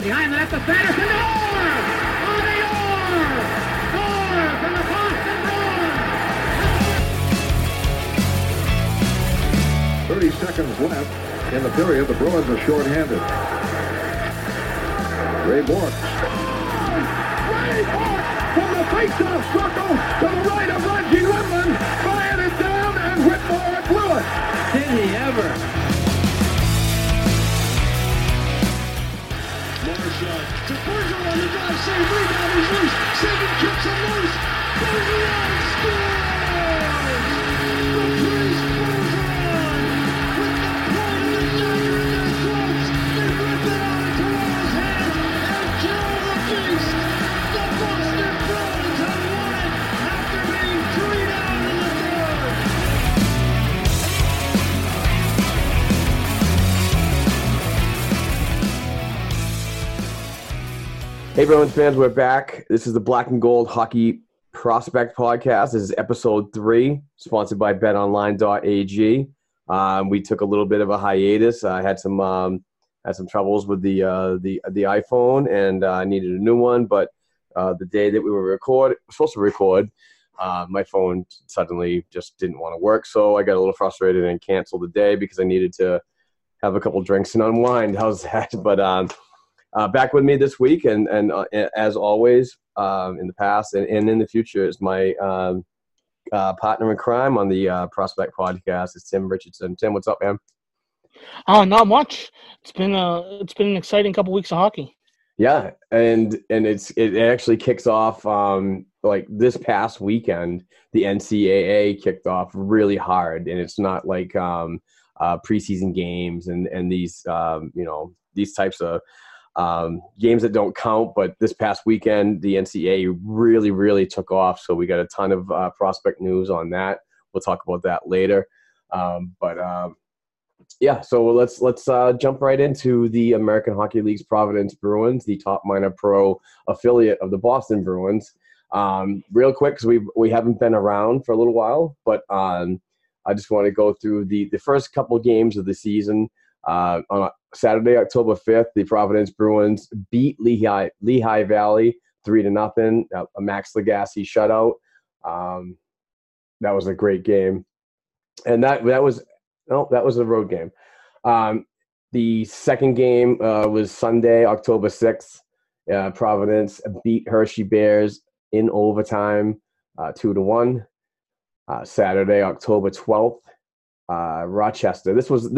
Behind the net, the Sanderson scores! Bobby Orr! Scores from the Boston Bruins! 30 seconds left in the period. The Bruins are shorthanded. Ray Bork. Ray Bork from the face-off circle to the right of Reggie Whitman. Fired it down, and Whitmore blew it. Did he ever? To Bergeron on the drive, save, rebound is loose, Sagan kicks him loose, Bergeron scores! Patrice Bergeron with the point of the dagger in their throats, they rip it out of Toronto's hands and kill the beast! The Boston Bruins have won it after being 3-down in the third! Hey, Bruins fans, we're back. This is the Black and Gold Hockey Prospect Podcast. This is episode 3, sponsored by betonline.ag. We took a little bit of a hiatus. I had some troubles with the iPhone, and I needed a new one. But the day that we were supposed to record, my phone suddenly just didn't want to work. So I got a little frustrated and canceled the day because I needed to have a couple drinks and unwind. How's that? But back with me this week, and as always, in the past and in the future, is my partner in crime on the Prospect Podcast. It's Tim Richardson. Tim, what's up, man? Oh, not much. It's been an exciting couple weeks of hockey. Yeah, and it actually kicks off like this past weekend. The NCAA kicked off really hard, and it's not like preseason games and these these types of games that don't count, but this past weekend, the NCAA really, really took off. So we got a ton of prospect news on that. We'll talk about that later. So let's jump right into the American Hockey League's Providence Bruins, the top minor pro affiliate of the Boston Bruins. Real quick, because we haven't been around for a little while, but I just want to go through the first couple games of the season. On Saturday, October 5th, the Providence Bruins beat Lehigh Valley 3-0. A Max Lagasse shutout. That was a great game, and that was a road game. The second game was Sunday, October 6th. Providence beat Hershey Bears in overtime, 2-1. Saturday, October 12th. Rochester. This was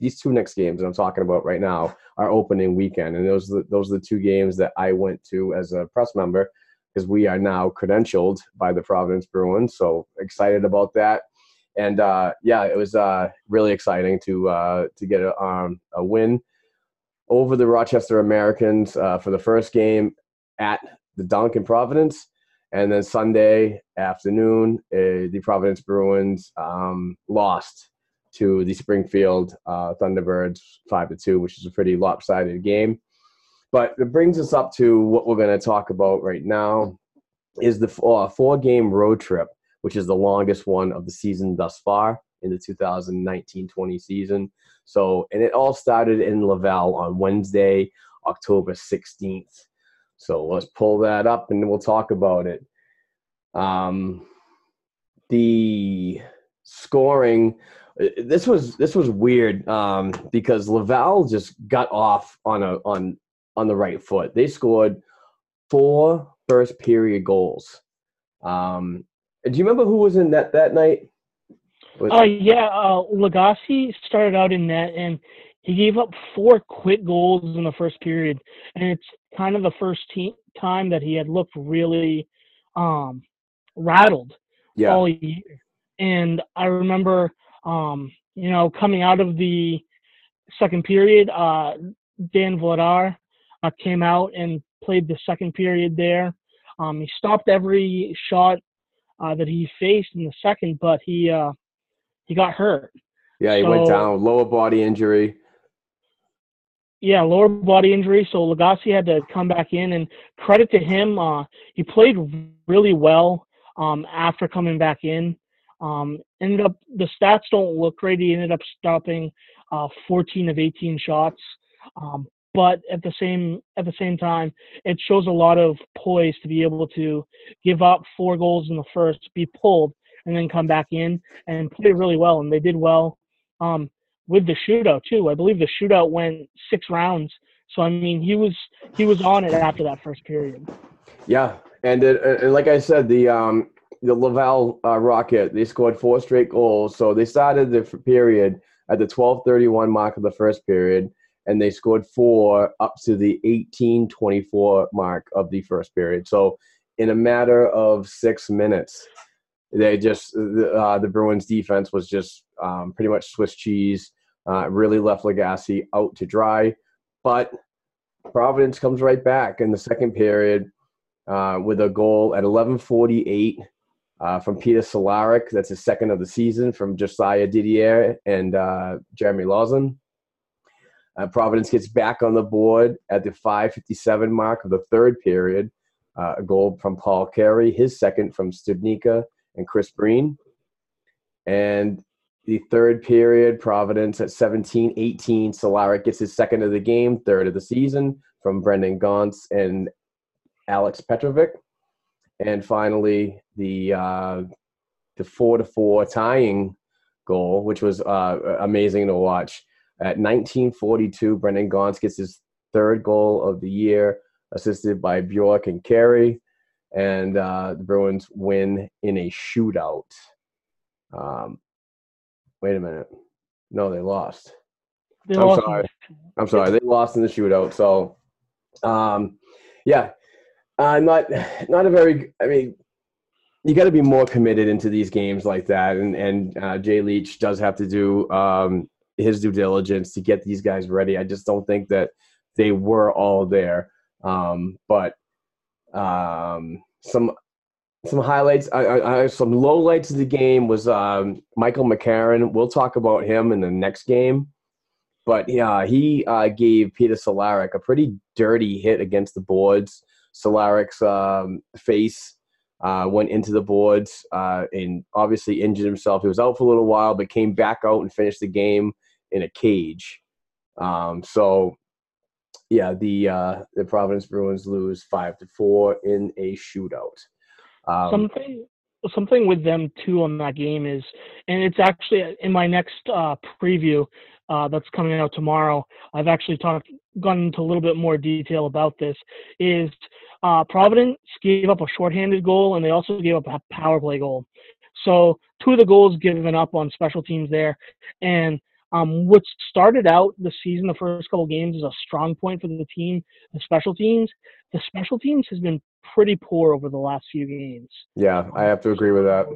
these two next games that I'm talking about right now are opening weekend, and those are the two games that I went to as a press member, because we are now credentialed by the Providence Bruins. So excited about that, and it was really exciting to get a win. over the Rochester Americans for the first game at the Dunk in Providence. And then Sunday afternoon, the Providence Bruins lost to the Springfield Thunderbirds 5-2, which is a pretty lopsided game. But it brings us up to what we're going to talk about right now is the four-game road trip, which is the longest one of the season thus far in the 2019-20 season. And it all started in Laval on Wednesday, October 16th. So let's pull that up and we'll talk about it. The scoring, this was weird because Laval just got off on the right foot. They scored 4 first period goals. Do you remember who was in that night? Lagasse started out in net, and he gave up 4 quick goals in the first period, and it's kind of the first time that he had looked really rattled all year. And I remember, coming out of the second period, Dan Vladar came out and played the second period there. He stopped every shot that he faced in the second, but he got hurt. Yeah, he went down, lower body injury. Yeah, lower body injury, so Lagasse had to come back in, and credit to him, he played really well after coming back in. Ended up, the stats don't look great. He ended up stopping 14 of 18 shots, but at the same time, it shows a lot of poise to be able to give up 4 goals in the first, be pulled, and then come back in and play really well, and they did well. With the shootout too. I believe the shootout went 6 rounds. So I mean, he was on it after that first period. Yeah, and like I said, the Laval Rocket, they scored 4 straight goals. So they started the period at the 12:31 mark of the first period, and they scored 4 up to the 18:24 mark of the first period. So in a matter of 6 minutes, they just the Bruins defense was just pretty much Swiss cheese. Really left Lagasse out to dry, but Providence comes right back in the second period with a goal at 11:48 from Peter Solarek. That's his second of the season, from Josiah Didier and Jeremy Lawson. Providence gets back on the board at the 5:57 mark of the third period. A goal from Paul Carey, his second from Stubnica and Chris Breen. And the third period, Providence at 17-18. Solarek gets his second of the game, third of the season, from Brendan Gaunce and Alex Petrovic. And finally, the 4-4 tying goal, which was amazing to watch. At 19:42, Brendan Gaunce gets his third goal of the year, assisted by Bjork and Carey. And the Bruins win in a shootout. Wait a minute. No, they lost. I'm sorry. They lost in the shootout. So, not a very. I mean, you got to be more committed into these games like that, and Jay Leach does have to do his due diligence to get these guys ready. I just don't think that they were all there. Some highlights, some lowlights of the game was Michael McCarron. We'll talk about him in the next game. But yeah, he gave Peter Solarek a pretty dirty hit against the boards. Solarek's face went into the boards and obviously injured himself. He was out for a little while, but came back out and finished the game in a cage. Yeah, the Providence Bruins lose 5-4 in a shootout. Something with them too on that game is, and it's actually in my next preview that's coming out tomorrow. I've actually gone into a little bit more detail about this. Is Providence gave up a shorthanded goal, and they also gave up a power play goal. So 2 of the goals given up on special teams there, and. What started out the season, the first couple games, is a strong point for the team, the special teams. The special teams has been pretty poor over the last few games. Yeah, I have to agree with that.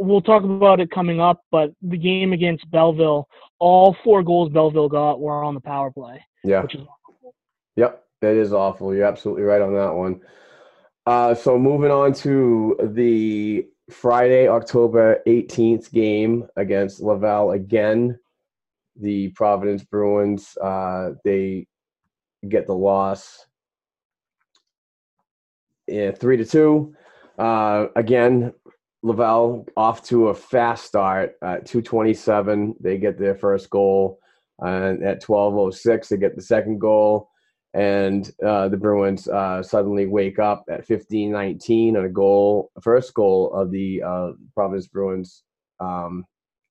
we'll talk about it coming up, but the game against Belleville, all 4 goals Belleville got were on the power play. Yeah. Which is awful. Yep, that is awful. You're absolutely right on that one. So moving on to the Friday, October 18th game against Laval again. The Providence Bruins, they get the loss 3-2. Again, Laval off to a fast start. 2:27, they get their first goal. And at 12:06, they get the second goal. And the Bruins suddenly wake up at 15:19 on a first goal of the Providence Bruins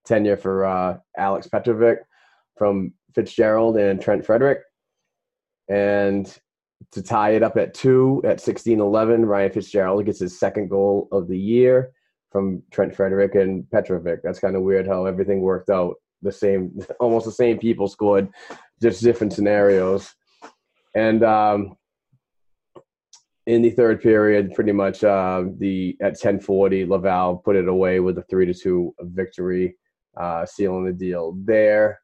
tenure for Alex Petrovic from Fitzgerald and Trent Frederick. And to tie it up at 2 at 16:11, Ryan Fitzgerald gets his second goal of the year from Trent Frederick and Petrovic. That's kind of weird how everything worked out. Almost the same people scored, just different scenarios. And in the third period, pretty much at 10:40, Laval put it away with a 3-2 victory, sealing the deal there.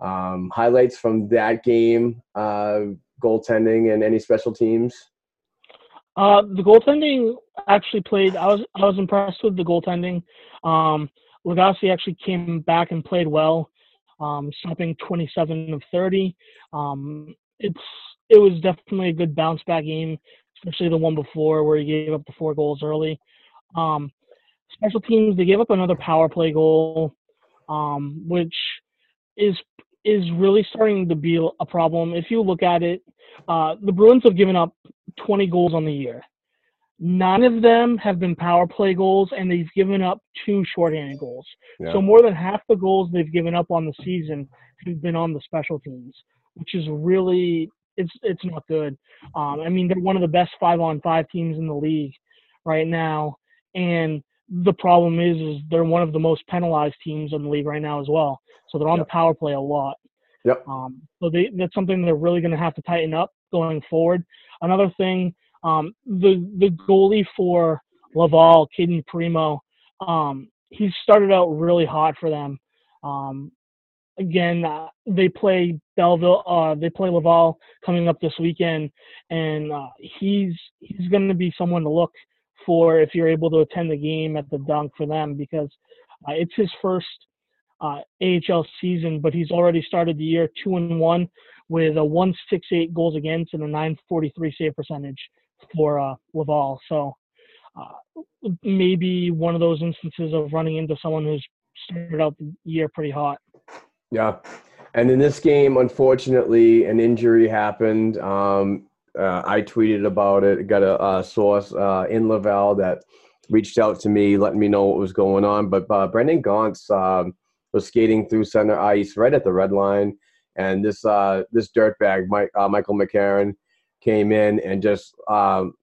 Highlights from that game, goaltending and any special teams? The goaltending actually played. I was impressed with the goaltending. Lagasse actually came back and played well, stopping 27 of 30. It was definitely a good bounce-back game, especially the one before where he gave up the 4 goals early. Special teams, they gave up another power play goal, which is really starting to be a problem. If you look at it, the Bruins have given up 20 goals on the year. None of them have been power play goals, and they've given up 2 shorthanded goals. Yeah. So more than half the goals they've given up on the season have been on the special teams, which is really – It's not good. I mean, they're one of the best 5-on-5 teams in the league right now, and the problem is they're one of the most penalized teams in the league right now as well. So they're on the power play a lot. Yep. So that's something they're really going to have to tighten up going forward. Another thing, the goalie for Laval, Caden Primo, he started out really hot for them. Again, they play Laval coming up this weekend, and he's going to be someone to look for if you're able to attend the game at the dunk for them, because it's his first AHL season, but he's already started the year 2-1 with a 168 goals against and a 943 save percentage for Laval. So maybe one of those instances of running into someone who's started out the year pretty hot. Yeah. And in this game, unfortunately, an injury happened. I tweeted about it. Got a source in Laval that reached out to me, letting me know what was going on. But Brendan Gaunce was skating through center ice right at the red line. And this dirtbag, Michael McCarron, came in and just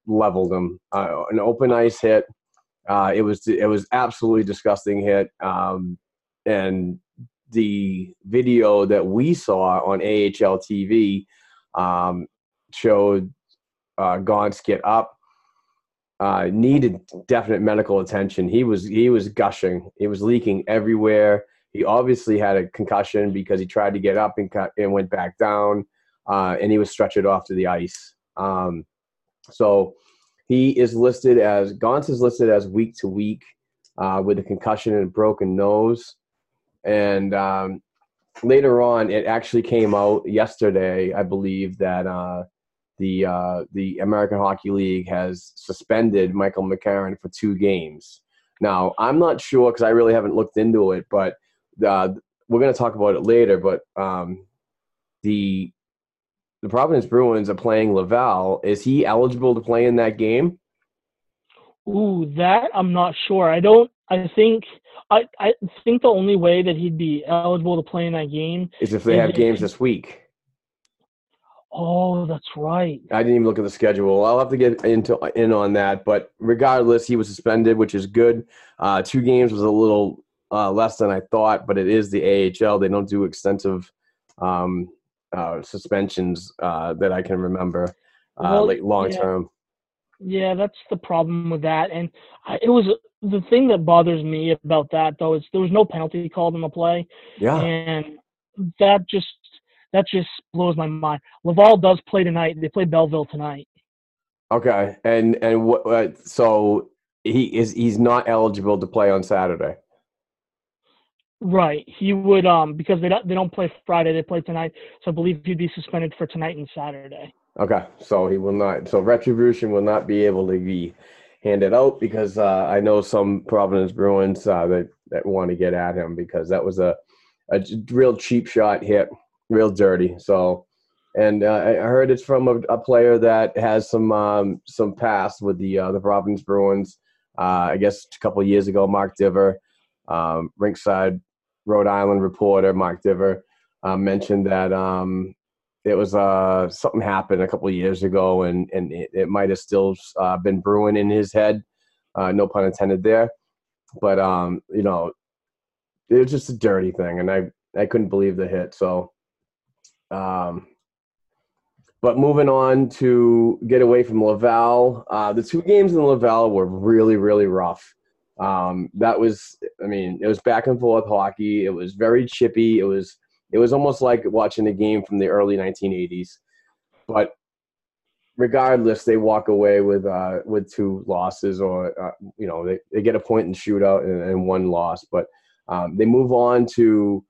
leveled him. An open ice hit. It was absolutely disgusting hit. And the video that we saw on AHL TV showed Gaunce get up, needed definite medical attention. He was gushing. He was leaking everywhere. He obviously had a concussion because he tried to get up and went back down, and he was stretchered off to the ice. So Gaunce is listed as week to week with a concussion and a broken nose. And later on, it actually came out yesterday, I believe, that the American Hockey League has suspended Michael McCarron for 2 games. Now, I'm not sure because I really haven't looked into it, but we're going to talk about it later. But the Providence Bruins are playing Laval. Is he eligible to play in that game? Ooh, that I'm not sure. I think the only way that he'd be eligible to play in that game is if they have games this week. Oh, that's right. I didn't even look at the schedule. I'll have to get in on that. But regardless, he was suspended, which is good. 2 games was a little less than I thought, but it is the AHL. They don't do extensive suspensions that I can remember, long term. Yeah, that's the problem with that. And it was the thing that bothers me about that, though, is there was no penalty called in the play. Yeah. And that just blows my mind. Laval does play tonight. They play Belleville tonight. Okay. And what, so he's not eligible to play on Saturday. Right. He would, because they don't play Friday, they play tonight. So I believe he'd be suspended for tonight and Saturday. Okay. So he will not, so retribution will not be able to be handed out, because I know some Providence Bruins that want to get at him, because that was a real cheap shot hit, real dirty. So, and I heard it's from a player that has some past with the Providence Bruins. I guess a couple of years ago, Mark Diver, Rinkside, Rhode Island reporter Mark Diver, mentioned that it was something happened a couple of years ago, and it might have still been brewing in his head. No pun intended there, but you know, it was just a dirty thing, and I couldn't believe the hit. So. But moving on to get away from Laval, the two games in Laval were really, really rough. It was back and forth hockey. It was very chippy. It was almost like watching a game from the early 1980s. But regardless, they walk away with two losses, or they get a point in shootout and one loss. But they move on to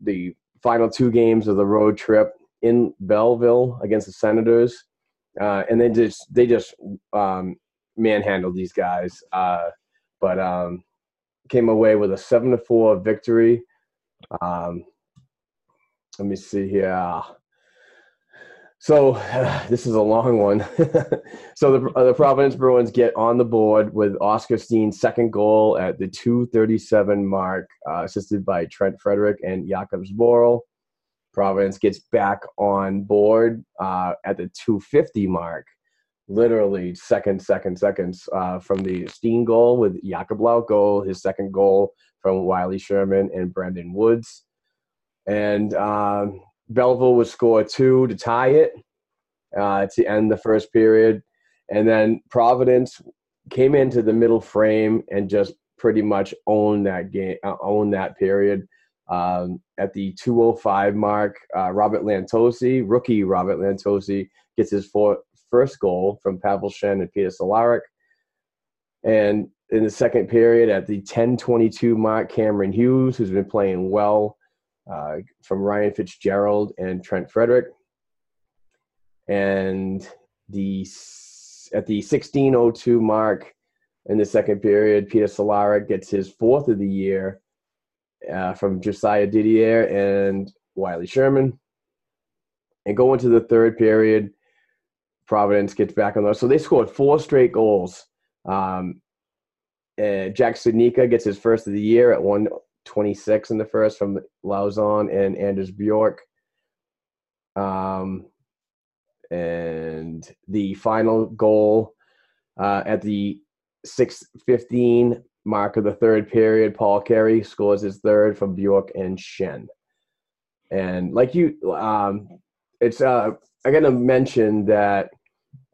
the final two games of the road trip in Belleville against the Senators, and they just manhandled these guys, but came away with a 7-4 victory. Let me see here. So this is a long one. So the Providence Bruins get on the board with Oscar Steen's second goal at the 2:37 mark, assisted by Trent Frederick and Jakob Zboril. Providence gets back on board at the 2:50 mark, literally seconds from the Steen goal, with Jakob Lauko, his second goal from Wiley Sherman and Brendan Woods. And Belleville would score two to tie it to end the first period. And then Providence came into the middle frame and just pretty much owned that game, owned that period. At the 2:05 mark, rookie Robert Lantosi, gets his first goal from Pavel Shen and Peter Solarek. And in the second period, at the 10:22 mark, Cameron Hughes, who's been playing well, from Ryan Fitzgerald and Trent Frederick. And at the 16:02 mark in the second period, Peter Solarek gets his fourth of the year, from Josiah Didier and Wiley Sherman. And going to the third period, Providence gets back on those. So they scored four straight goals. Jack Sudnicka gets his first of the year at 1:26 in the first, from Lauzon and Anders Bjork. And the final goal at the 6:15 mark of the third period, Paul Carey scores his third from Bjork and Shen. And like you, I gotta mention that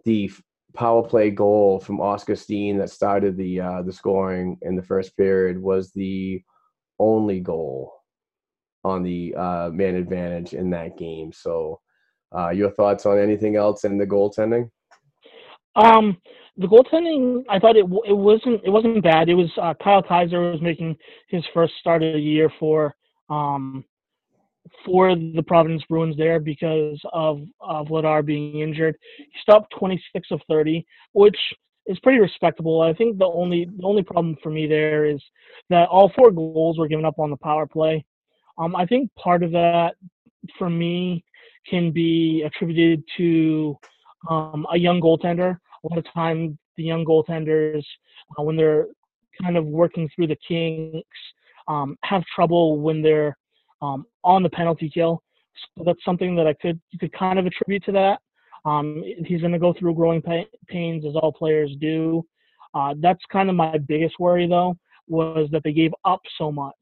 the power play goal from Oscar Steen that started the scoring in the first period was the only goal on the man advantage in that game. So, your thoughts on anything else in the goaltending? The goaltending, I thought it wasn't bad. It was Kyle Kaiser was making his first start of the year for the Providence Bruins there, because of Vladar being injured. He stopped 26 of 30, which is pretty respectable. I think the only problem for me there is that all four goals were given up on the power play. I think part of that for me can be attributed to a young goaltender. A lot of time, the young goaltenders, when they're kind of working through the kinks, have trouble when they're on the penalty kill. So that's something that you could kind of attribute to that. He's going to go through growing pains, as all players do. That's kind of my biggest worry, though, was that they gave up so much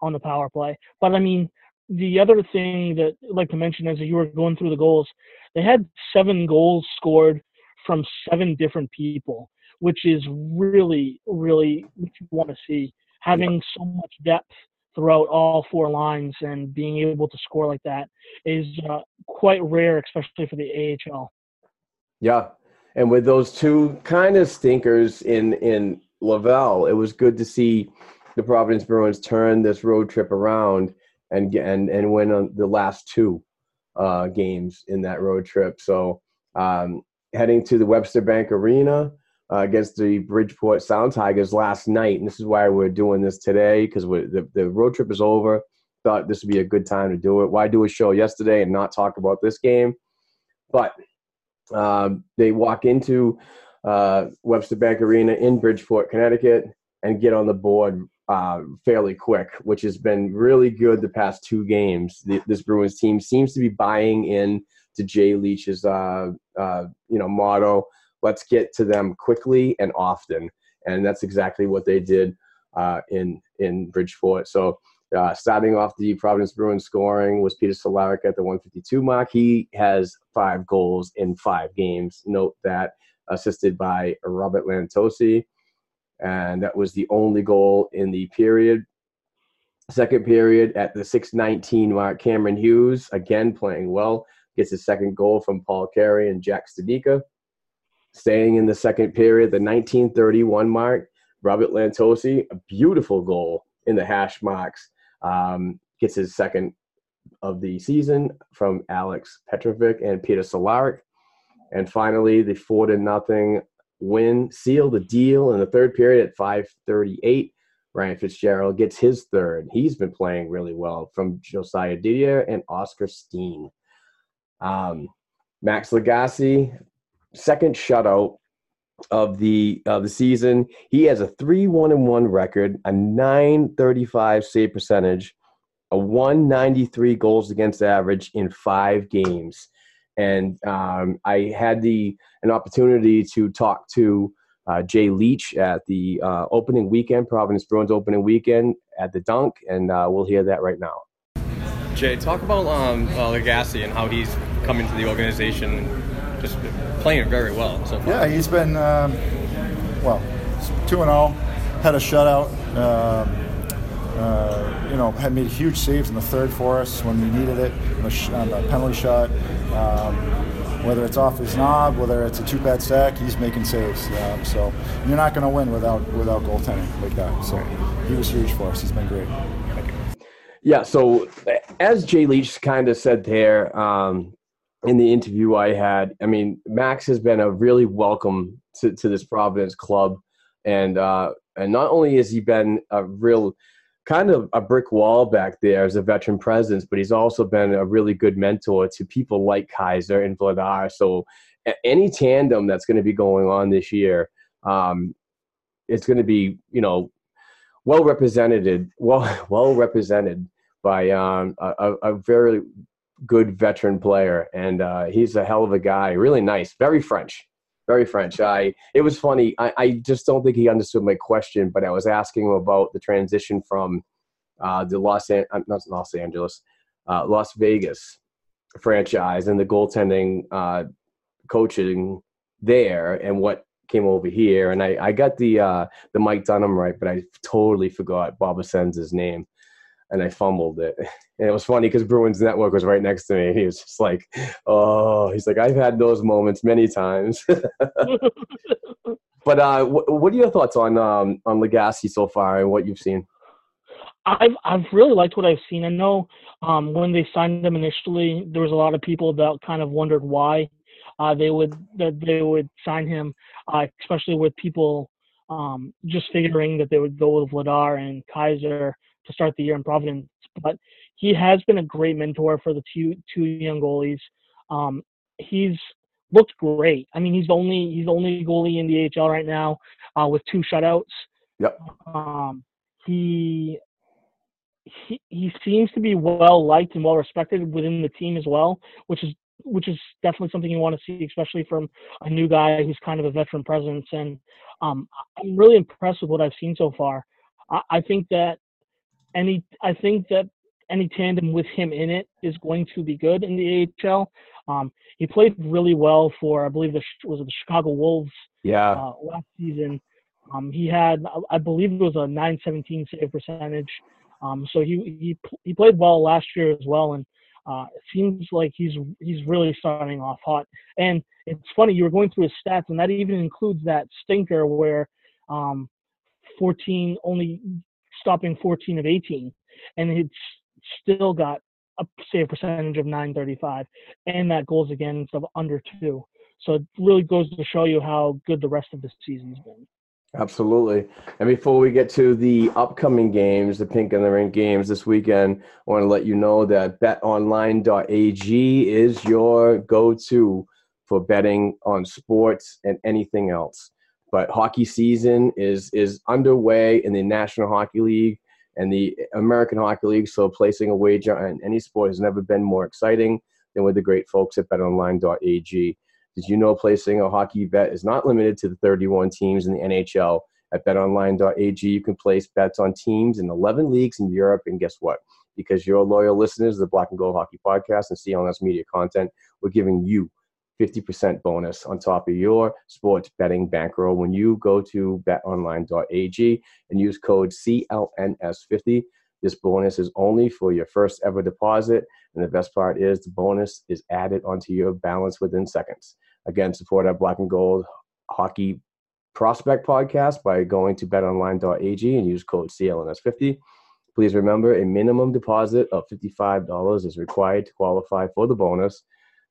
on the power play. But, I mean, the other thing that I'd like to mention is that you were going through the goals. They had 7 goals scored from 7 different people, which is really, really what you want to see. Having so much depth throughout all 4 lines and being able to score like that is quite rare, especially for the AHL. Yeah, and with those 2 kind of stinkers in Laval, it was good to see the Providence Bruins turn this road trip around and win on the last 2 games in that road trip. So heading to the Webster Bank Arena against the Bridgeport Sound Tigers last night, and this is why we're doing this today, because the road trip is over. Thought this would be a good time to do it. Why do a show yesterday and not talk about this game? But they walk into Webster Bank Arena in Bridgeport, Connecticut, and get on the board fairly quick, which has been really good the past 2 games. This Bruins team seems to be buying in to Jay Leach's motto, let's get to them quickly and often. And that's exactly what they did in Bridgeport. So starting off the Providence Bruins scoring was Peter Solarek at the 152 mark. He has 5 goals in 5 games. Note that, assisted by Robert Lantosi. And that was the only goal in the period. Second period at the 6:19 mark, Cameron Hughes, again playing well, gets his 2nd goal from Paul Carey and Jack Becker. Staying in the second period, the 19:31 mark, Robert Lantosi, a beautiful goal in the hash marks, gets his 2nd of the season from Alex Petrovic and Peter Solarek. And finally, the 4-0 win sealed the deal in the third period at 5:38. Ryan Fitzgerald gets his 3rd. He's been playing really well, from Josiah Didier and Oscar Steen. Max Lagasse, 2nd shutout of the season. He has a 3-1-1 record, a .935 save percentage, a .193 goals against average in 5 games. And I had an opportunity to talk to Jay Leach at the opening weekend, Providence Bruins opening weekend at the Dunk, and we'll hear that right now. Jay, talk about Lagasse and how he's come into the organization, just playing very well so far. Yeah, he's been 2-0, had a shutout, had made huge saves in the third for us when we needed it on the penalty shot. Whether it's off his knob, whether it's a 2-pad sack, he's making saves. So you're not going to win without goaltending like that. So he was huge for us. He's been great. Yeah. So as Jay Leach kind of said there in the interview I had, I mean, Max has been a really welcome to this Providence club, and not only has he been a real kind of a brick wall back there as a veteran presence, but he's also been a really good mentor to people like Kaiser and Vladar. So any tandem that's going to be going on this year, it's going to be, well represented by a very good veteran player. And he's a hell of a guy, really nice, very French. Very French. It was funny. I just don't think he understood my question, but I was asking him about the transition from Las Vegas franchise and the goaltending coaching there and what came over here. And I got the Mike Dunham right, but I totally forgot Bob Asenza's name. And I fumbled it. And it was funny because Bruins Network was right next to me. He was just like, oh, he's like, I've had those moments many times. But what are your thoughts on Lagasse so far and what you've seen? I've really liked what I've seen. I know when they signed him initially, there was a lot of people that kind of wondered why they would sign him, especially with people just figuring that they would go with Vladar and Kaiser to start the year in Providence, but he has been a great mentor for the two young goalies. He's looked great. I mean, he's the only goalie in the AHL right now with 2 shutouts. Yep. He seems to be well liked and well respected within the team as well, which is definitely something you want to see, especially from a new guy who's kind of a veteran presence. And I'm really impressed with what I've seen so far. I think that any tandem with him in it is going to be good in the AHL. He played really well for, I believe, the Chicago Wolves last season. He had, I believe it was a .917 save percentage. So he played well last year as well, and it seems like he's really starting off hot. And it's funny, you were going through his stats, and that even includes that stinker where only stopping 14 of 18, and it's still got a save percentage of .935, and that goals against of under 2. So it really goes to show you how good the rest of the season's been. Absolutely. And before we get to the upcoming games, the Pink and the Rink games this weekend, I want to let you know that betonline.ag is your go-to for betting on sports and anything else. But hockey season is underway in the National Hockey League and the American Hockey League, so placing a wager on any sport has never been more exciting than with the great folks at betonline.ag. Did you know placing a hockey bet is not limited to the 31 teams in the NHL? At betonline.ag, you can place bets on teams in 11 leagues in Europe. And guess what? Because you're loyal listeners of the Black and Gold Hockey Podcast and CLNS Media content, we're giving you 50% bonus on top of your sports betting bankroll when you go to betonline.ag and use code CLNS50. This bonus is only for your first ever deposit, and the best part is the bonus is added onto your balance within seconds. Again, support our Black and Gold Hockey Prospect Podcast by going to betonline.ag and use code CLNS50. Please remember, a minimum deposit of $55 is required to qualify for the bonus.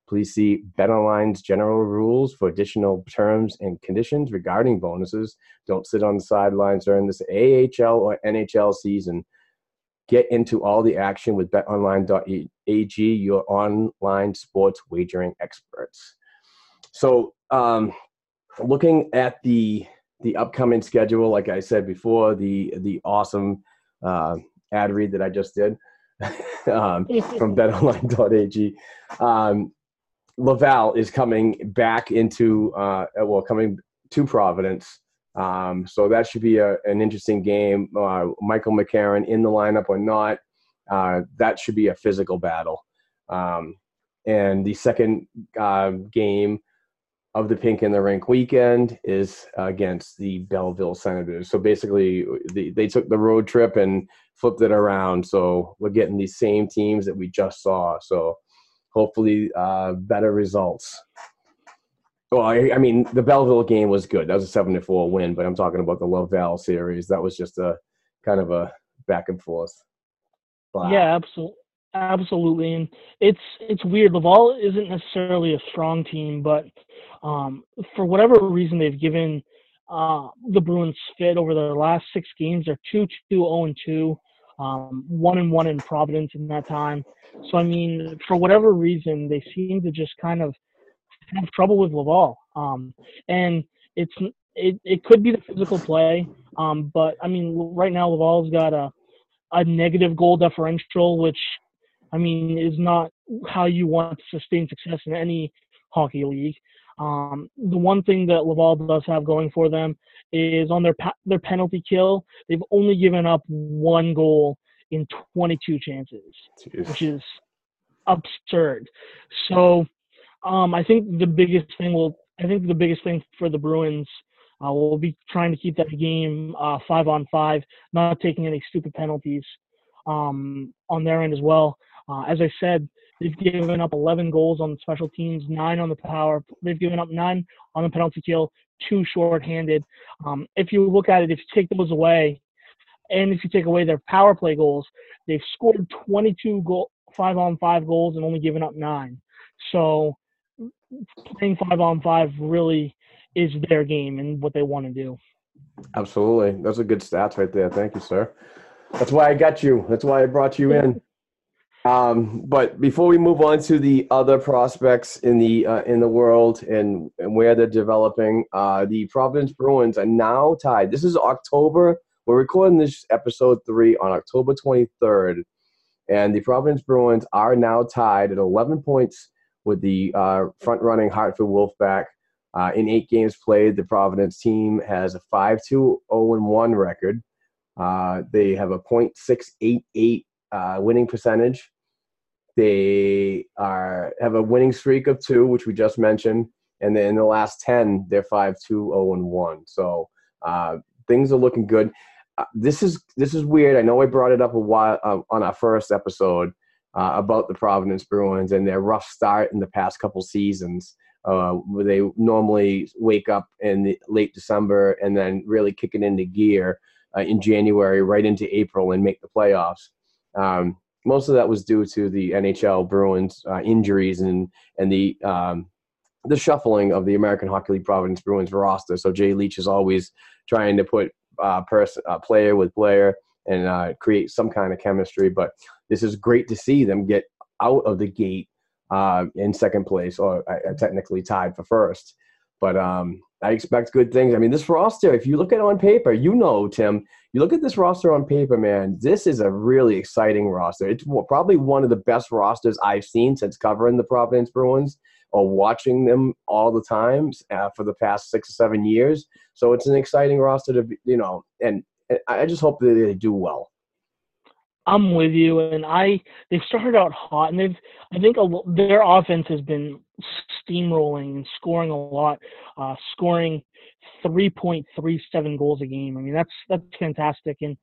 Please see BetOnline's general rules for additional terms and conditions regarding bonuses. Don't sit on the sidelines during this AHL or NHL season. Get into all the action with betonline.ag, your online sports wagering experts. So looking at the upcoming schedule, like I said before, the awesome ad read that I just did from betonline.ag. Laval is coming back into, coming to Providence. So that should be an interesting game. Michael McCarron in the lineup or not, that should be a physical battle. And the second game of the Pink and the Rink weekend is against the Belleville Senators. So basically they took the road trip and flipped it around. So we're getting these same teams that we just saw. So hopefully better results. Well, I mean, the Belleville game was good. That was a 7-4 win, but I'm talking about the Laval series. That was just a kind of a back and forth. Wow. Yeah, absolutely. And it's weird. Laval isn't necessarily a strong team, but for whatever reason, they've given the Bruins fit over their last 6 games. They're 2-2, 0-2. 1-1 in Providence in that time. So, I mean, for whatever reason, they seem to just kind of have trouble with Laval. And it could be the physical play. But, I mean, right now Laval's got a negative goal differential, which, I mean, is not how you want to sustain success in any hockey league. The one thing that Laval does have going for them is on their penalty kill, they've only given up 1 goal in 22 chances, which is absurd. So, I think the biggest thing for the Bruins will be trying to keep that game 5-on-5, not taking any stupid penalties on their end as well. As I said, they've given up 11 goals on the special teams, 9 on the power. They've given up 9 on the penalty kill, 2 shorthanded. If you look at it, if you take those away, and if you take away their power play goals, they've scored 22 5-on-5 goals and only given up 9. So playing 5-on-5 really is their game and what they want to do. Absolutely. Those are good stats right there. Thank you, sir. That's why I got you. That's why I brought you in. But before we move on to the other prospects in the world and where they're developing, the Providence Bruins are now tied. This is October. We're recording this episode 3 on October 23rd, and the Providence Bruins are now tied at 11 points with the front-running Hartford Wolfpack. In 8 games played, the Providence team has a 5-2-0-1 record. They have a .688 winning percentage. They have a winning streak of 2, which we just mentioned. And then in the last 10, they're 5-2-0-1. So things are looking good. This is weird. I know I brought it up a while on our first episode about the Providence Bruins and their rough start in the past couple seasons. Where they normally wake up in late December and then really kick it into gear in January, right into April, and make the playoffs. Most of that was due to the NHL Bruins injuries and the shuffling of the American Hockey League Providence Bruins roster. So Jay Leach is always trying to put player with player and create some kind of chemistry. But this is great to see them get out of the gate in second place, or technically tied for first. But I expect good things. I mean, this roster, if you look at it on paper, Tim, you look at this roster on paper, man, this is a really exciting roster. It's probably one of the best rosters I've seen since covering the Providence Bruins or watching them all the time for the past 6 or 7 years. So it's an exciting roster to be, and I just hope that they do well. I'm with you, and they started out hot, and their offense has been steamrolling and scoring a lot, scoring 3.37 goals a game. I mean, that's fantastic, and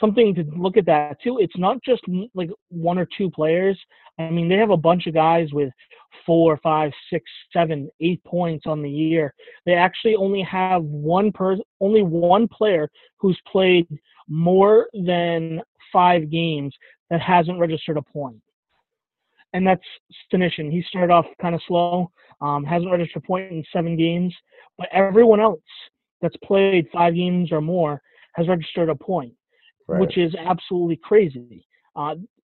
something to look at that too. It's not just like one or two players. I mean, they have a bunch of guys with 4, 5, 6, 7, 8 points on the year. They actually only have one player who's played more than 5 games that hasn't registered a point. And that's Stanishin. He started off kind of slow, hasn't registered a point in 7 games. But everyone else that's played 5 games or more has registered a point, right, which is absolutely crazy.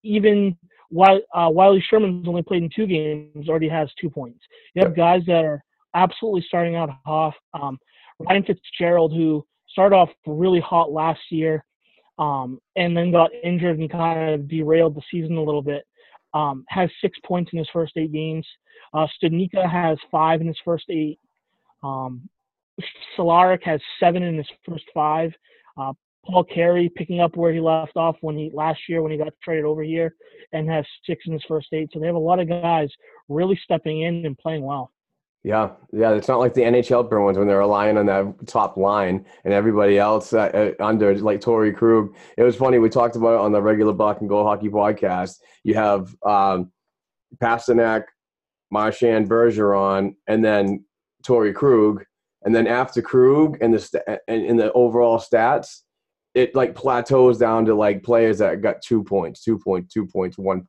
Even Wiley Sherman's only played in 2 games, already has 2 points. You have guys that are absolutely starting out off. Ryan Fitzgerald, who started off really hot last year and then got injured and kind of derailed the season a little bit, has 6 points in his first 8 games. Studnicka has 5 in his first 8. Solarek has 7 in his first 5. Paul Carey picking up where he left off last year when he got traded over here and has 6 in his first 8. So they have a lot of guys really stepping in and playing well. Yeah. It's not like the NHL Bruins when they're relying on that top line and everybody else under, like Torrey Krug. It was funny. We talked about it on the regular Black and Gold Hockey Podcast. You have Pasternak, Marchand, Bergeron, and then Torrey Krug. And then after Krug and the overall stats, it like plateaus down to like players that got 2 points, 1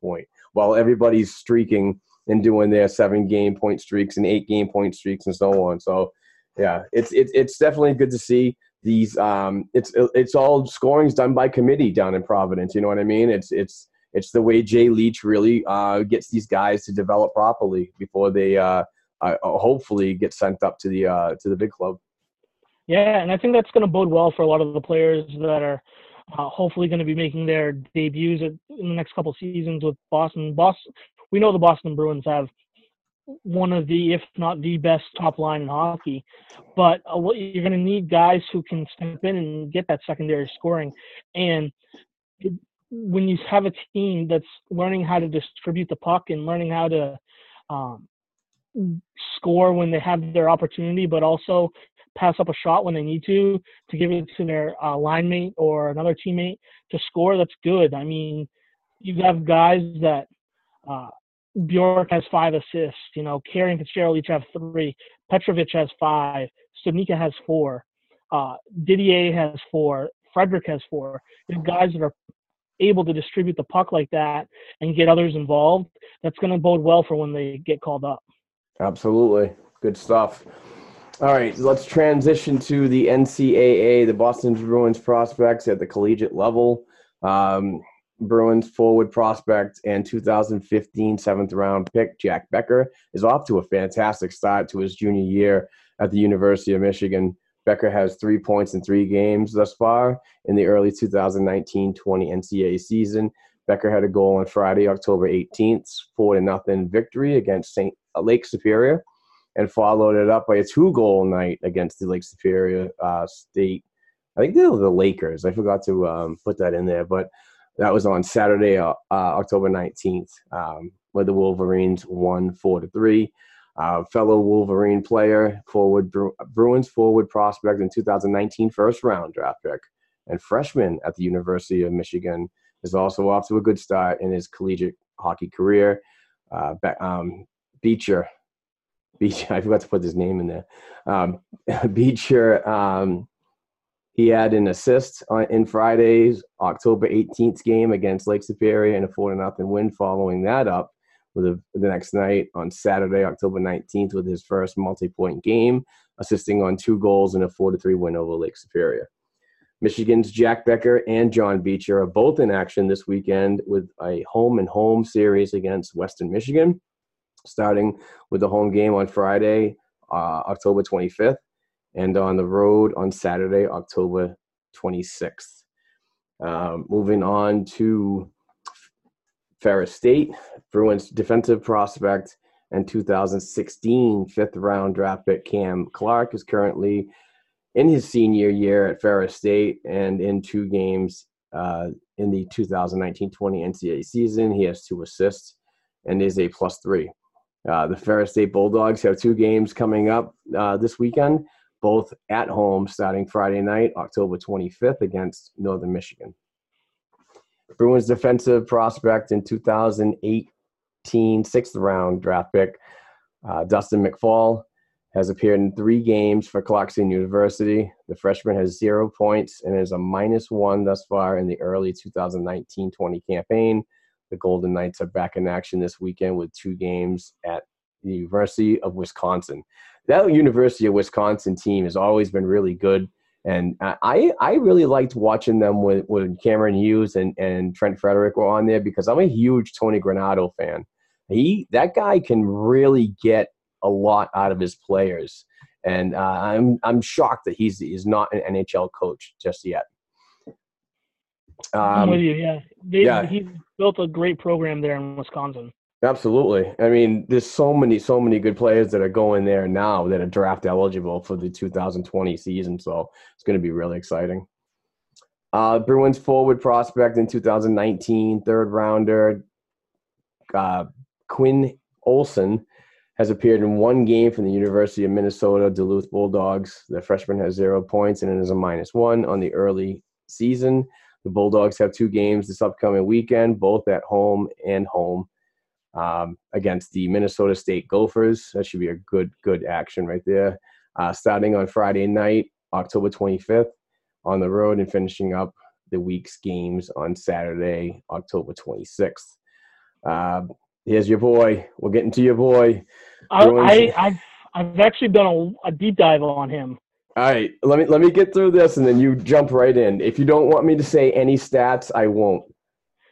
point, while everybody's streaking and doing their 7 game point streaks and 8 game point streaks and so on. So, yeah, it's definitely good to see these. It's all scoring's done by committee down in Providence. You know what I mean? It's the way Jay Leach really gets these guys to develop properly before they hopefully get sent up to the big club. Yeah, and I think that's going to bode well for a lot of the players that are hopefully going to be making their debuts in the next couple seasons with Boston. We know the Boston Bruins have one of the, if not the best, top line in hockey. But you're going to need guys who can step in and get that secondary scoring. And when you have a team that's learning how to distribute the puck and learning how to score when they have their opportunity, but also pass up a shot when they need to give it to their line mate or another teammate to score, that's good. I mean, you have guys that Bjork has 5 assists. Carey and Fitzgerald each have 3. Petrovic has 5. Studnicka has 4. Didier has 4. Frederick has 4. If guys that are able to distribute the puck like that and get others involved, that's going to bode well for when they get called up. Absolutely. Good stuff. All right, let's transition to the NCAA, the Boston Bruins prospects at the collegiate level. Bruins forward prospect and 2015 7th-round pick Jack Becker is off to a fantastic start to his junior year at the University of Michigan. Becker has 3 points in 3 games thus far in the early 2019-20 NCAA season. Becker had a goal on Friday, October 18th, 4-0 victory against Lake Superior, and followed it up by a 2-goal night against the Lake Superior State. I think they were the Lakers. I forgot to put that in there, but That was on Saturday, October 19th, where the Wolverines won 4-3. Fellow Wolverine player, Bruins forward prospect and 2019 first-round draft pick, and freshman at the University of Michigan, is also off to a good start in his collegiate hockey career. Beecher, I forgot to put his name in there. Beecher, he had an assist in Friday's October 18th game against Lake Superior in a 4-0 win, following that up with the next night on Saturday, October 19th, with his first multi-point game, assisting on 2 goals in a 4-3 win over Lake Superior. Michigan's Jack Becker and John Beecher are both in action this weekend with a home-and-home series against Western Michigan, starting with the home game on Friday, October 25th, and on the road on Saturday, October 26th. Moving on to Ferris State, Bruins defensive prospect and 2016 fifth-round draft pick Cam Clark is currently in his senior year at Ferris State, and in 2 games in the 2019-20 NCAA season, he has 2 assists and is a +3. The Ferris State Bulldogs have 2 games coming up this weekend, both at home, starting Friday night, October 25th, against Northern Michigan. Bruins defensive prospect in 2018 sixth-round draft pick, Dustin McFall, has appeared in 3 games for Clarkson University. The freshman has 0 points and is a -1 thus far in the early 2019-20 campaign. The Golden Knights are back in action this weekend with 2 games at the University of Wisconsin. That University of Wisconsin team has always been really good, and I really liked watching them when Cameron Hughes and Trent Frederick were on there, because I'm a huge Tony Granato fan. That guy can really get a lot out of his players, and I'm shocked that he's not an NHL coach just yet. I'm with you, yeah. He's built a great program there in Wisconsin. Absolutely. I mean, there's so many good players that are going there now that are draft eligible for the 2020 season, so it's going to be really exciting. Bruins forward prospect in 2019 third-rounder Quinn Olson has appeared in 1 game from the University of Minnesota Duluth Bulldogs. The freshman has 0 points and it is a -1 on the early season. The Bulldogs have 2 games this upcoming weekend, both at home against the Minnesota State Gophers. That should be a good action right there. Starting on Friday night, October 25th, on the road, and finishing up the week's games on Saturday, October 26th. Here's your boy. We're getting to your boy. I've actually done a deep dive on him. All right, let me get through this, and then you jump right in. If you don't want me to say any stats, I won't.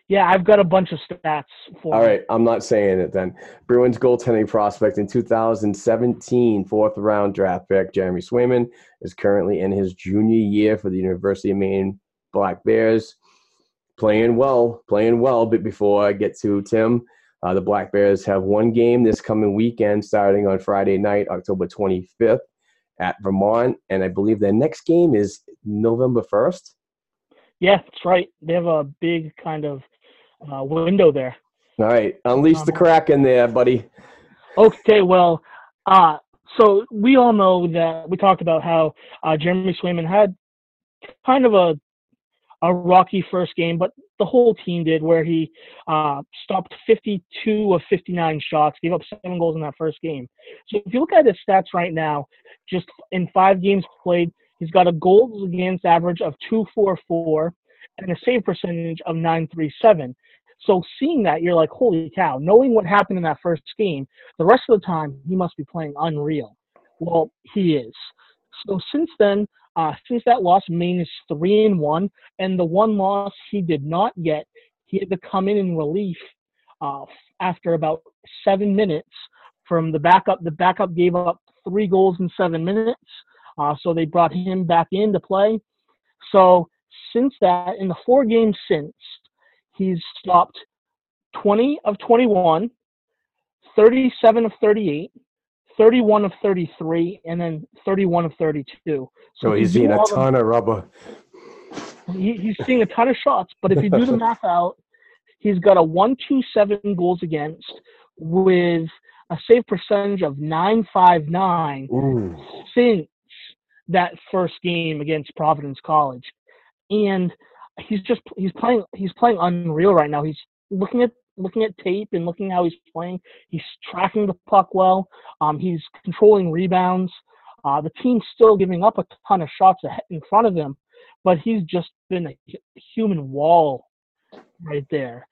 Yeah, I've got a bunch of stats for All right, I'm not saying it then. Bruins goaltending prospect in 2017 fourth-round draft pick Jeremy Swayman is currently in his junior year for the University of Maine Black Bears. Playing well, but before I get to Tim, the Black Bears have 1 game this coming weekend, starting on Friday night, October 25th, at Vermont. And I believe their next game is November 1st. Yeah, that's right. They have a big kind of window there. All right. Unleash the crack in there, buddy. Okay, well, so we all know that we talked about how Jeremy Swayman had kind of a rocky first game, but the whole team did, where he stopped 52 of 59 shots, gave up 7 goals in that first game. So if you look at his stats right now, just in 5 games played, he's got a goals against average of 244 and a save percentage of 937. So seeing that, you're like, holy cow, knowing what happened in that first game, the rest of the time he must be playing unreal. Well, he is. So since then, since that loss, Maine is 3-1, and the one loss he did not get, he had to come in relief after about 7 minutes from the backup. The backup gave up 3 goals in 7 minutes, so they brought him back in to play. So since that, in the 4 games since, he's stopped 20 of 21, 37 of 38, 31 of 33, and then 31 of 32. So he's eating a ton of rubber. He's seeing a ton of shots, but if you do the math out, he's got a 127 goals against with a save percentage of 959 since that first game against Providence College. And he's playing unreal right now. He's looking at tape and looking how he's playing. He's tracking the puck well. He's controlling rebounds. The team's still giving up a ton of shots in front of him, but he's just been a human wall right there.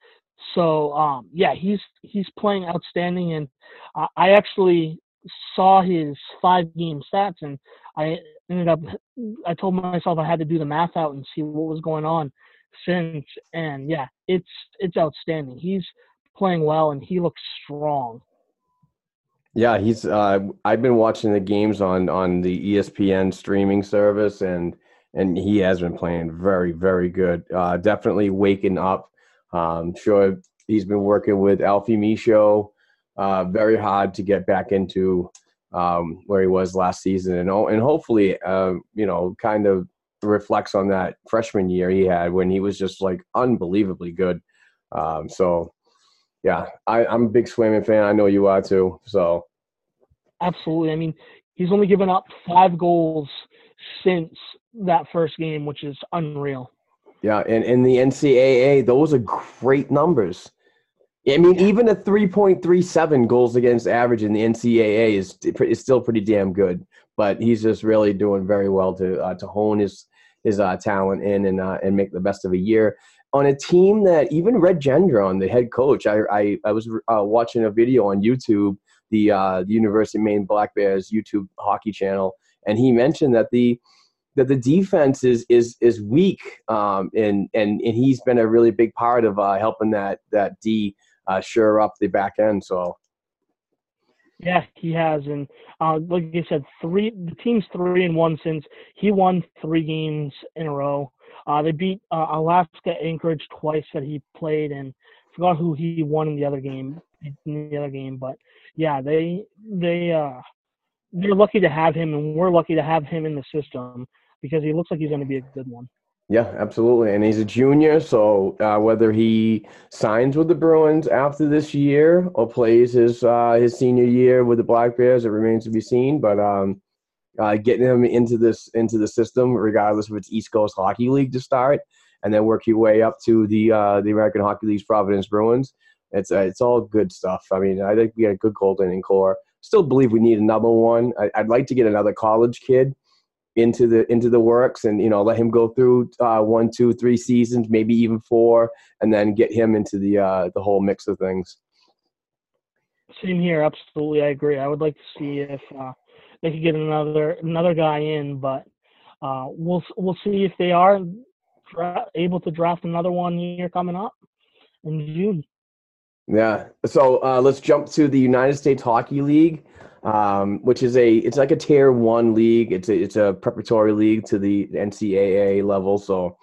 So, he's playing outstanding. And I actually saw his 5-game stats, and I told myself I had to do the math out and see what was going on since. And it's outstanding. He's playing well and he looks strong. Yeah, he's. I've been watching the games on the ESPN streaming service, and he has been playing very, very good. Definitely waking up. Sure, he's been working with Alfie Michaud very hard to get back into where he was last season, and hopefully, kind of reflects on that freshman year he had when he was just like unbelievably good. Yeah, I'm a big Swayman fan. I know you are too. So, absolutely. I mean, he's only given up 5 goals since that first game, which is unreal. Yeah, and in the NCAA, those are great numbers. I mean, even a 3.37 goals against average in the NCAA is still pretty damn good. But he's just really doing very well to hone his talent in and make the best of a year. On a team that even Red Gendron, the head coach, I was watching a video on YouTube, the University of Maine Black Bears YouTube hockey channel, and he mentioned that the defense is weak, and he's been a really big part of helping that D shore up the back end. So, yeah, he has, and like you said, the team's 3-1 since he won 3 games in a row. They beat Alaska Anchorage twice that he played, and forgot who he won in the other game. But yeah, they're lucky to have him, and we're lucky to have him in the system because he looks like he's going to be a good one. Yeah, absolutely, and he's a junior, so whether he signs with the Bruins after this year or plays his senior year with the Black Bears, it remains to be seen. But getting him into the system, regardless if it's East Coast Hockey League to start, and then work your way up to the American Hockey League's Providence Bruins. It's all good stuff. I mean, I think we got a good goaltending core. Still believe we need another one. I'd like to get another college kid into the works, and let him go through 1, 2, 3 seasons, maybe even 4, and then get him into the whole mix of things. Same here. Absolutely, I agree. I would like to see if. They could get another guy in, but we'll see if they are able to draft another one here coming up in June. Yeah. So let's jump to the United States Hockey League, which is it's like a Tier 1 league. It's a preparatory league to the NCAA level. So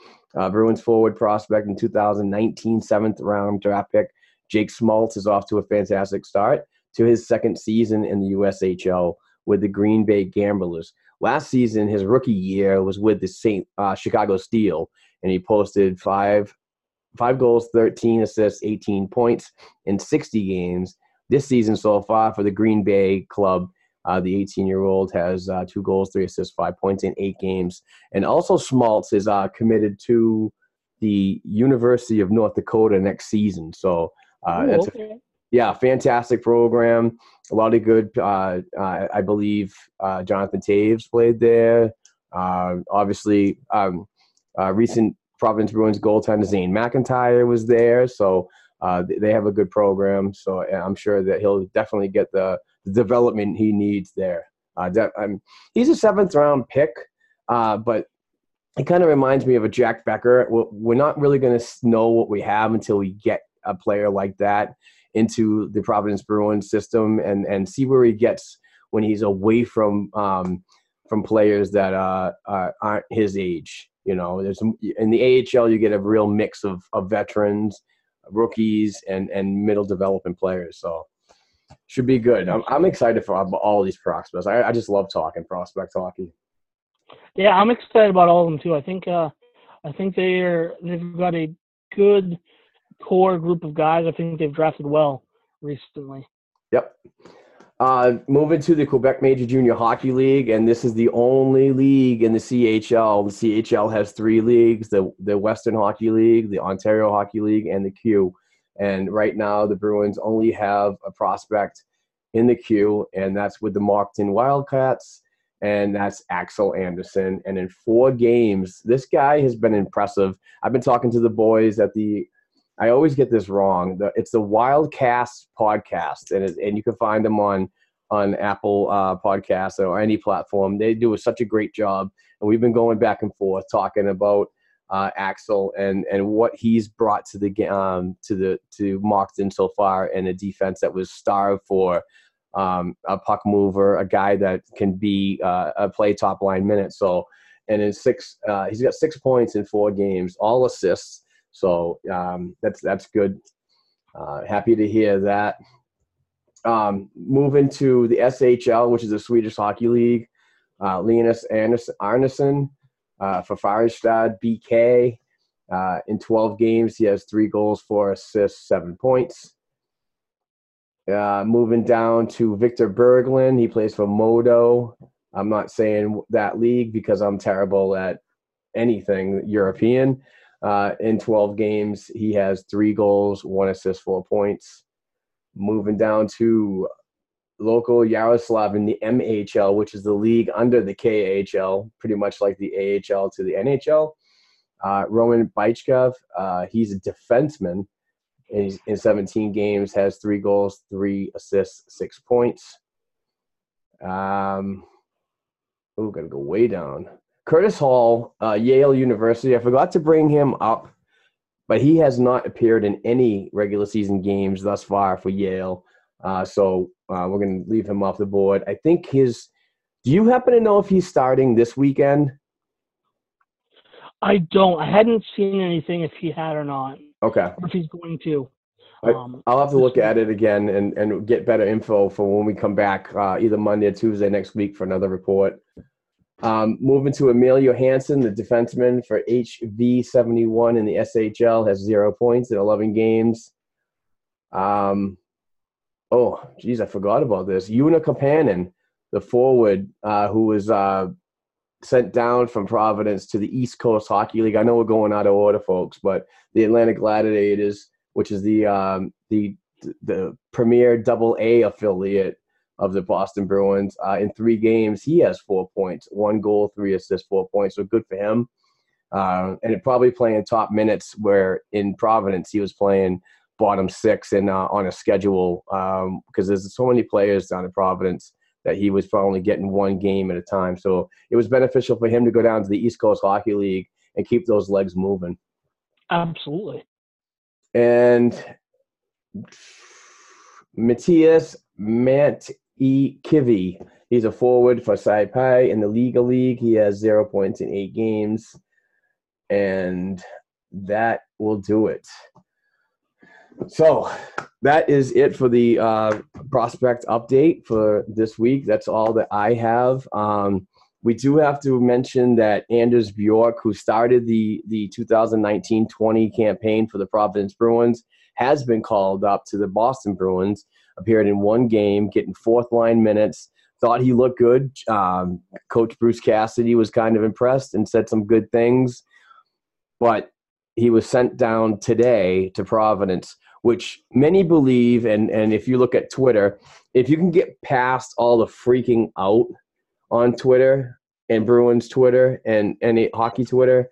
Bruins forward prospect in 2019 7th-round draft pick Jake Schmaltz is off to a fantastic start to his second season in the USHL. With the Green Bay Gamblers. Last season, his rookie year was with the Chicago Steel, and he posted 5 goals, 13 assists, 18 points in 60 games. This season so far for the Green Bay club, the 18-year-old has 2 goals, 3 assists, 5 points in 8 games. And also Schmaltz is committed to the University of North Dakota next season. So that's okay. Yeah, fantastic program. A lot of good, I believe Jonathan Taves played there. Obviously, recent Providence Bruins goaltender Zane McIntyre was there. So they have a good program. So I'm sure that he'll definitely get the development he needs there. He's a 7th-round pick, but it kind of reminds me of a Jack Becker. We're not really going to know what we have until we get a player like that into the Providence Bruins system and see where he gets when he's away from players that aren't his age. There's in the AHL you get a real mix of veterans, rookies, and middle development players. So should be good. I'm excited for all these prospects. I just love talking prospect hockey. Yeah, I'm excited about all of them too. I think I think they've got a good core group of guys. I think they've drafted well recently. Yep. Moving to the Quebec Major Junior Hockey League, and this is the only league in the CHL. The CHL has three leagues, the Western Hockey League, the Ontario Hockey League, and the Q. And right now the Bruins only have a prospect in the Q, and that's with the Moncton Wildcats, and that's Axel Anderson. And in 4 games, this guy has been impressive. I've been talking to the boys at the I always get this wrong. It's the Wildcast podcast, and you can find them on Apple Podcasts or any platform. They do such a great job, and we've been going back and forth talking about Axel and what he's brought to the to Moncton so far, and a defense that was starved for a puck mover, a guy that can be play top line minutes. So, and in he's got 6 points in 4 games, all assists. So that's good. Happy to hear that. Moving to the SHL, which is the Swedish Hockey League, Linus Arneson for Färjestad BK. In 12 games, he has 3 goals, 4 assists, 7 points. Moving down to Victor Berglund. He plays for Modo. I'm not saying that league because I'm terrible at anything European. In 12 games, he has 3 goals, 1 assist, 4 points. Moving down to local Yaroslav in the MHL, which is the league under the KHL, pretty much like the AHL to the NHL. Roman Bychkov, he's a defenseman. He's in 17 games, has 3 goals, 3 assists, 6 points. We're going to go way down. Curtis Hall, Yale University. I forgot to bring him up, but he has not appeared in any regular season games thus far for Yale. So we're going to leave him off the board. I think do you happen to know if he's starting this weekend? I don't. I hadn't seen anything if he had or not. Okay. Or if he's going to. I'll have to look at it again and get better info for when we come back either Monday or Tuesday next week for another report. Moving to Emil Johansson, the defenseman for HV71 in the SHL, has 0 points in 11 games. I forgot about this. Joona Kapanen, the forward who was sent down from Providence to the East Coast Hockey League. I know we're going out of order, folks, but the Atlanta Gladiators, which is the premier AA affiliate of the Boston Bruins. In 3 games, he has 4 points, 1 goal, 3 assists, 4 points. So good for him. And it probably playing top minutes where in Providence he was playing bottom 6 and on a schedule because there's so many players down in Providence that he was probably getting 1 game at a time. So it was beneficial for him to go down to the East Coast Hockey League and keep those legs moving. Absolutely. And Matthias Mantkivy. He's a forward for Saipai in the Liga League. He has 0 points in 8 games. And that will do it. So that is it for the prospect update for this week. That's all that I have. We do have to mention that Anders Bjork, who started the 2019-20 campaign for the Providence Bruins, has been called up to the Boston Bruins. Appeared in 1 game, getting fourth line minutes. Thought he looked good. Coach Bruce Cassidy was kind of impressed and said some good things. But he was sent down today to Providence, which many believe, and if you look at Twitter, if you can get past all the freaking out on Twitter and Bruins Twitter and hockey Twitter,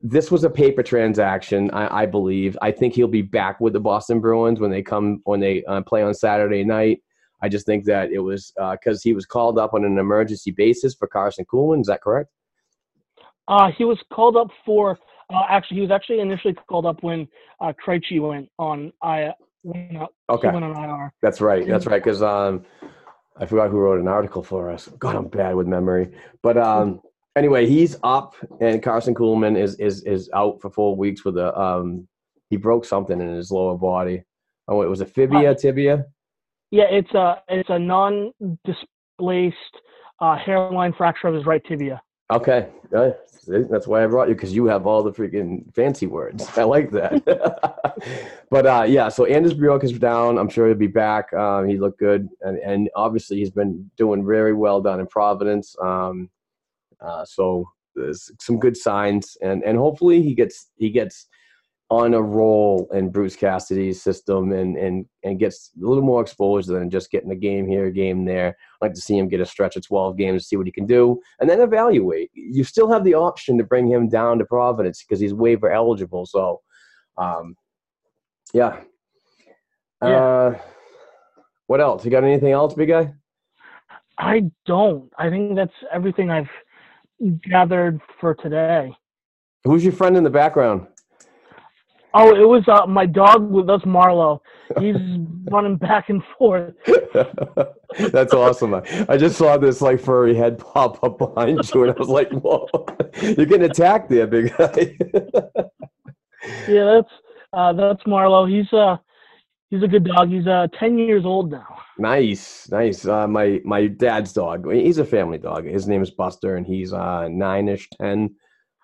this was a paper transaction, I believe. I think he'll be back with the Boston Bruins when they play on Saturday night. I just think that it was because he was called up on an emergency basis for Carson Kuhlman. Is that correct? He was called up for he was actually initially called up when Krejci went on IR. Okay. Went on IR. That's right. Because I forgot who wrote an article for us. God, I'm bad with memory, but. Anyway, he's up, and Carson Kuhlman is out for 4 weeks with a he broke something in his lower body. Oh, it was a tibia? Yeah, it's a non-displaced hairline fracture of his right tibia. Okay. That's why I brought you, because you have all the freaking fancy words. I like that. But, yeah, so Anders Bjork is down. I'm sure he'll be back. He looked good. And obviously he's been doing very well down in Providence. So there's some good signs. And hopefully he gets on a roll in Bruce Cassidy's system and gets a little more exposure than just getting a game here, a game there. I'd like to see him get a stretch of 12 games, see what he can do, and then evaluate. You still have the option to bring him down to Providence because he's waiver eligible. So, yeah. What else? You got anything else, big guy? I don't. I think that's everything I've gathered for today. Who's your friend in the background? Oh, it was my dog with us, Marlo. He's running back and forth. That's awesome. I just saw this like furry head pop up behind you, and I was like, "Whoa, you're getting attacked there, big guy." Yeah, that's Marlo. He's a good dog. He's 10 years old now. Nice. My dad's dog. He's a family dog. His name is Buster, and he's 9-ish, 10.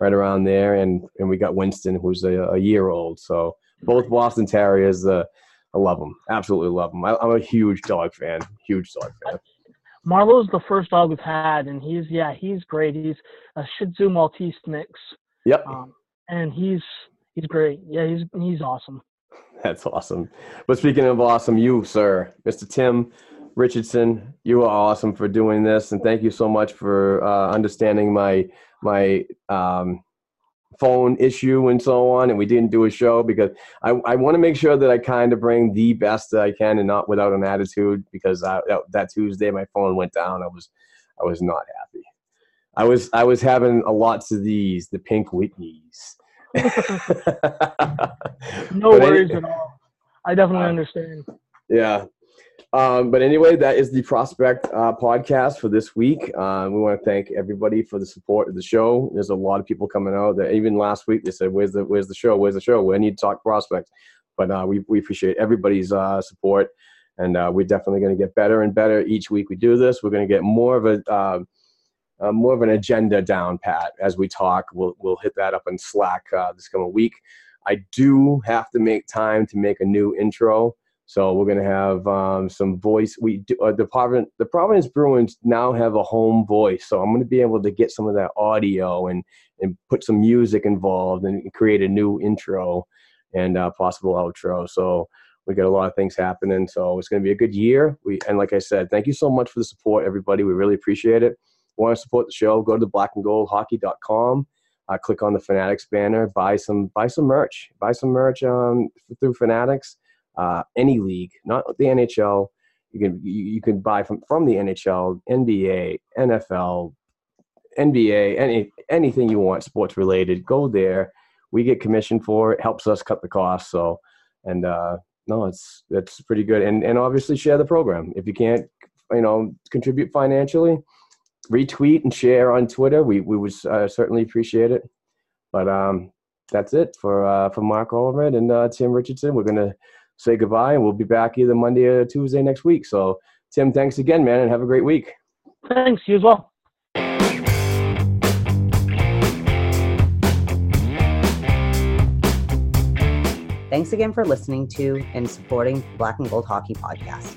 Right around there, and we got Winston, who's a year old. So both Boston Terriers, I love them, absolutely love them. I'm a huge dog fan. Marlo's the first dog we've had, and he's great. He's a Shih Tzu Maltese mix. Yep, and he's great. Yeah, he's awesome. That's awesome. But speaking of awesome, you, sir, Mr. Tim Richardson, you are awesome for doing this, and thank you so much for understanding my phone issue and so on, and we didn't do a show because I want to make sure that I kind of bring the best that I can and not without an attitude, because that Tuesday my phone went down. I was not happy. I was having a lots of the pink Whitneys. No worries at all. I definitely understand. Yeah. But anyway, that is the Prospect podcast for this week. We want to thank everybody for the support of the show. There's a lot of people coming out that even last week they said, where's the show? We need to talk prospects. But we appreciate everybody's support, and we're definitely going to get better and better each week we do this. We're going to get more of an agenda down pat as we talk. We'll hit that up in Slack this coming week. I do have to make time to make a new intro. So we're going to have some voice. The Providence Bruins now have a home voice, so I'm going to be able to get some of that audio and put some music involved and create a new intro and possible outro. So we got a lot of things happening. So it's going to be a good year. And like I said, thank you so much for the support, everybody. We really appreciate it. If you want to support the show, go to blackandgoldhockey.com. Click on the Fanatics banner. Buy some merch. Buy some merch through Fanatics. Any league, not the NHL. You can buy from the NHL, NBA, NFL, NBA, anything you want, sports related. Go there. We get commissioned for it. Helps us cut the cost. So, and no, that's pretty good. And obviously share the program. If you can't, contribute financially, retweet and share on Twitter. We would certainly appreciate it. But that's it for Mark Allred and Tim Richardson. We're gonna say goodbye, and we'll be back either Monday or Tuesday next week. So, Tim, thanks again, man, and have a great week. Thanks. You as well. Thanks again for listening to and supporting the Black and Gold Hockey Podcast.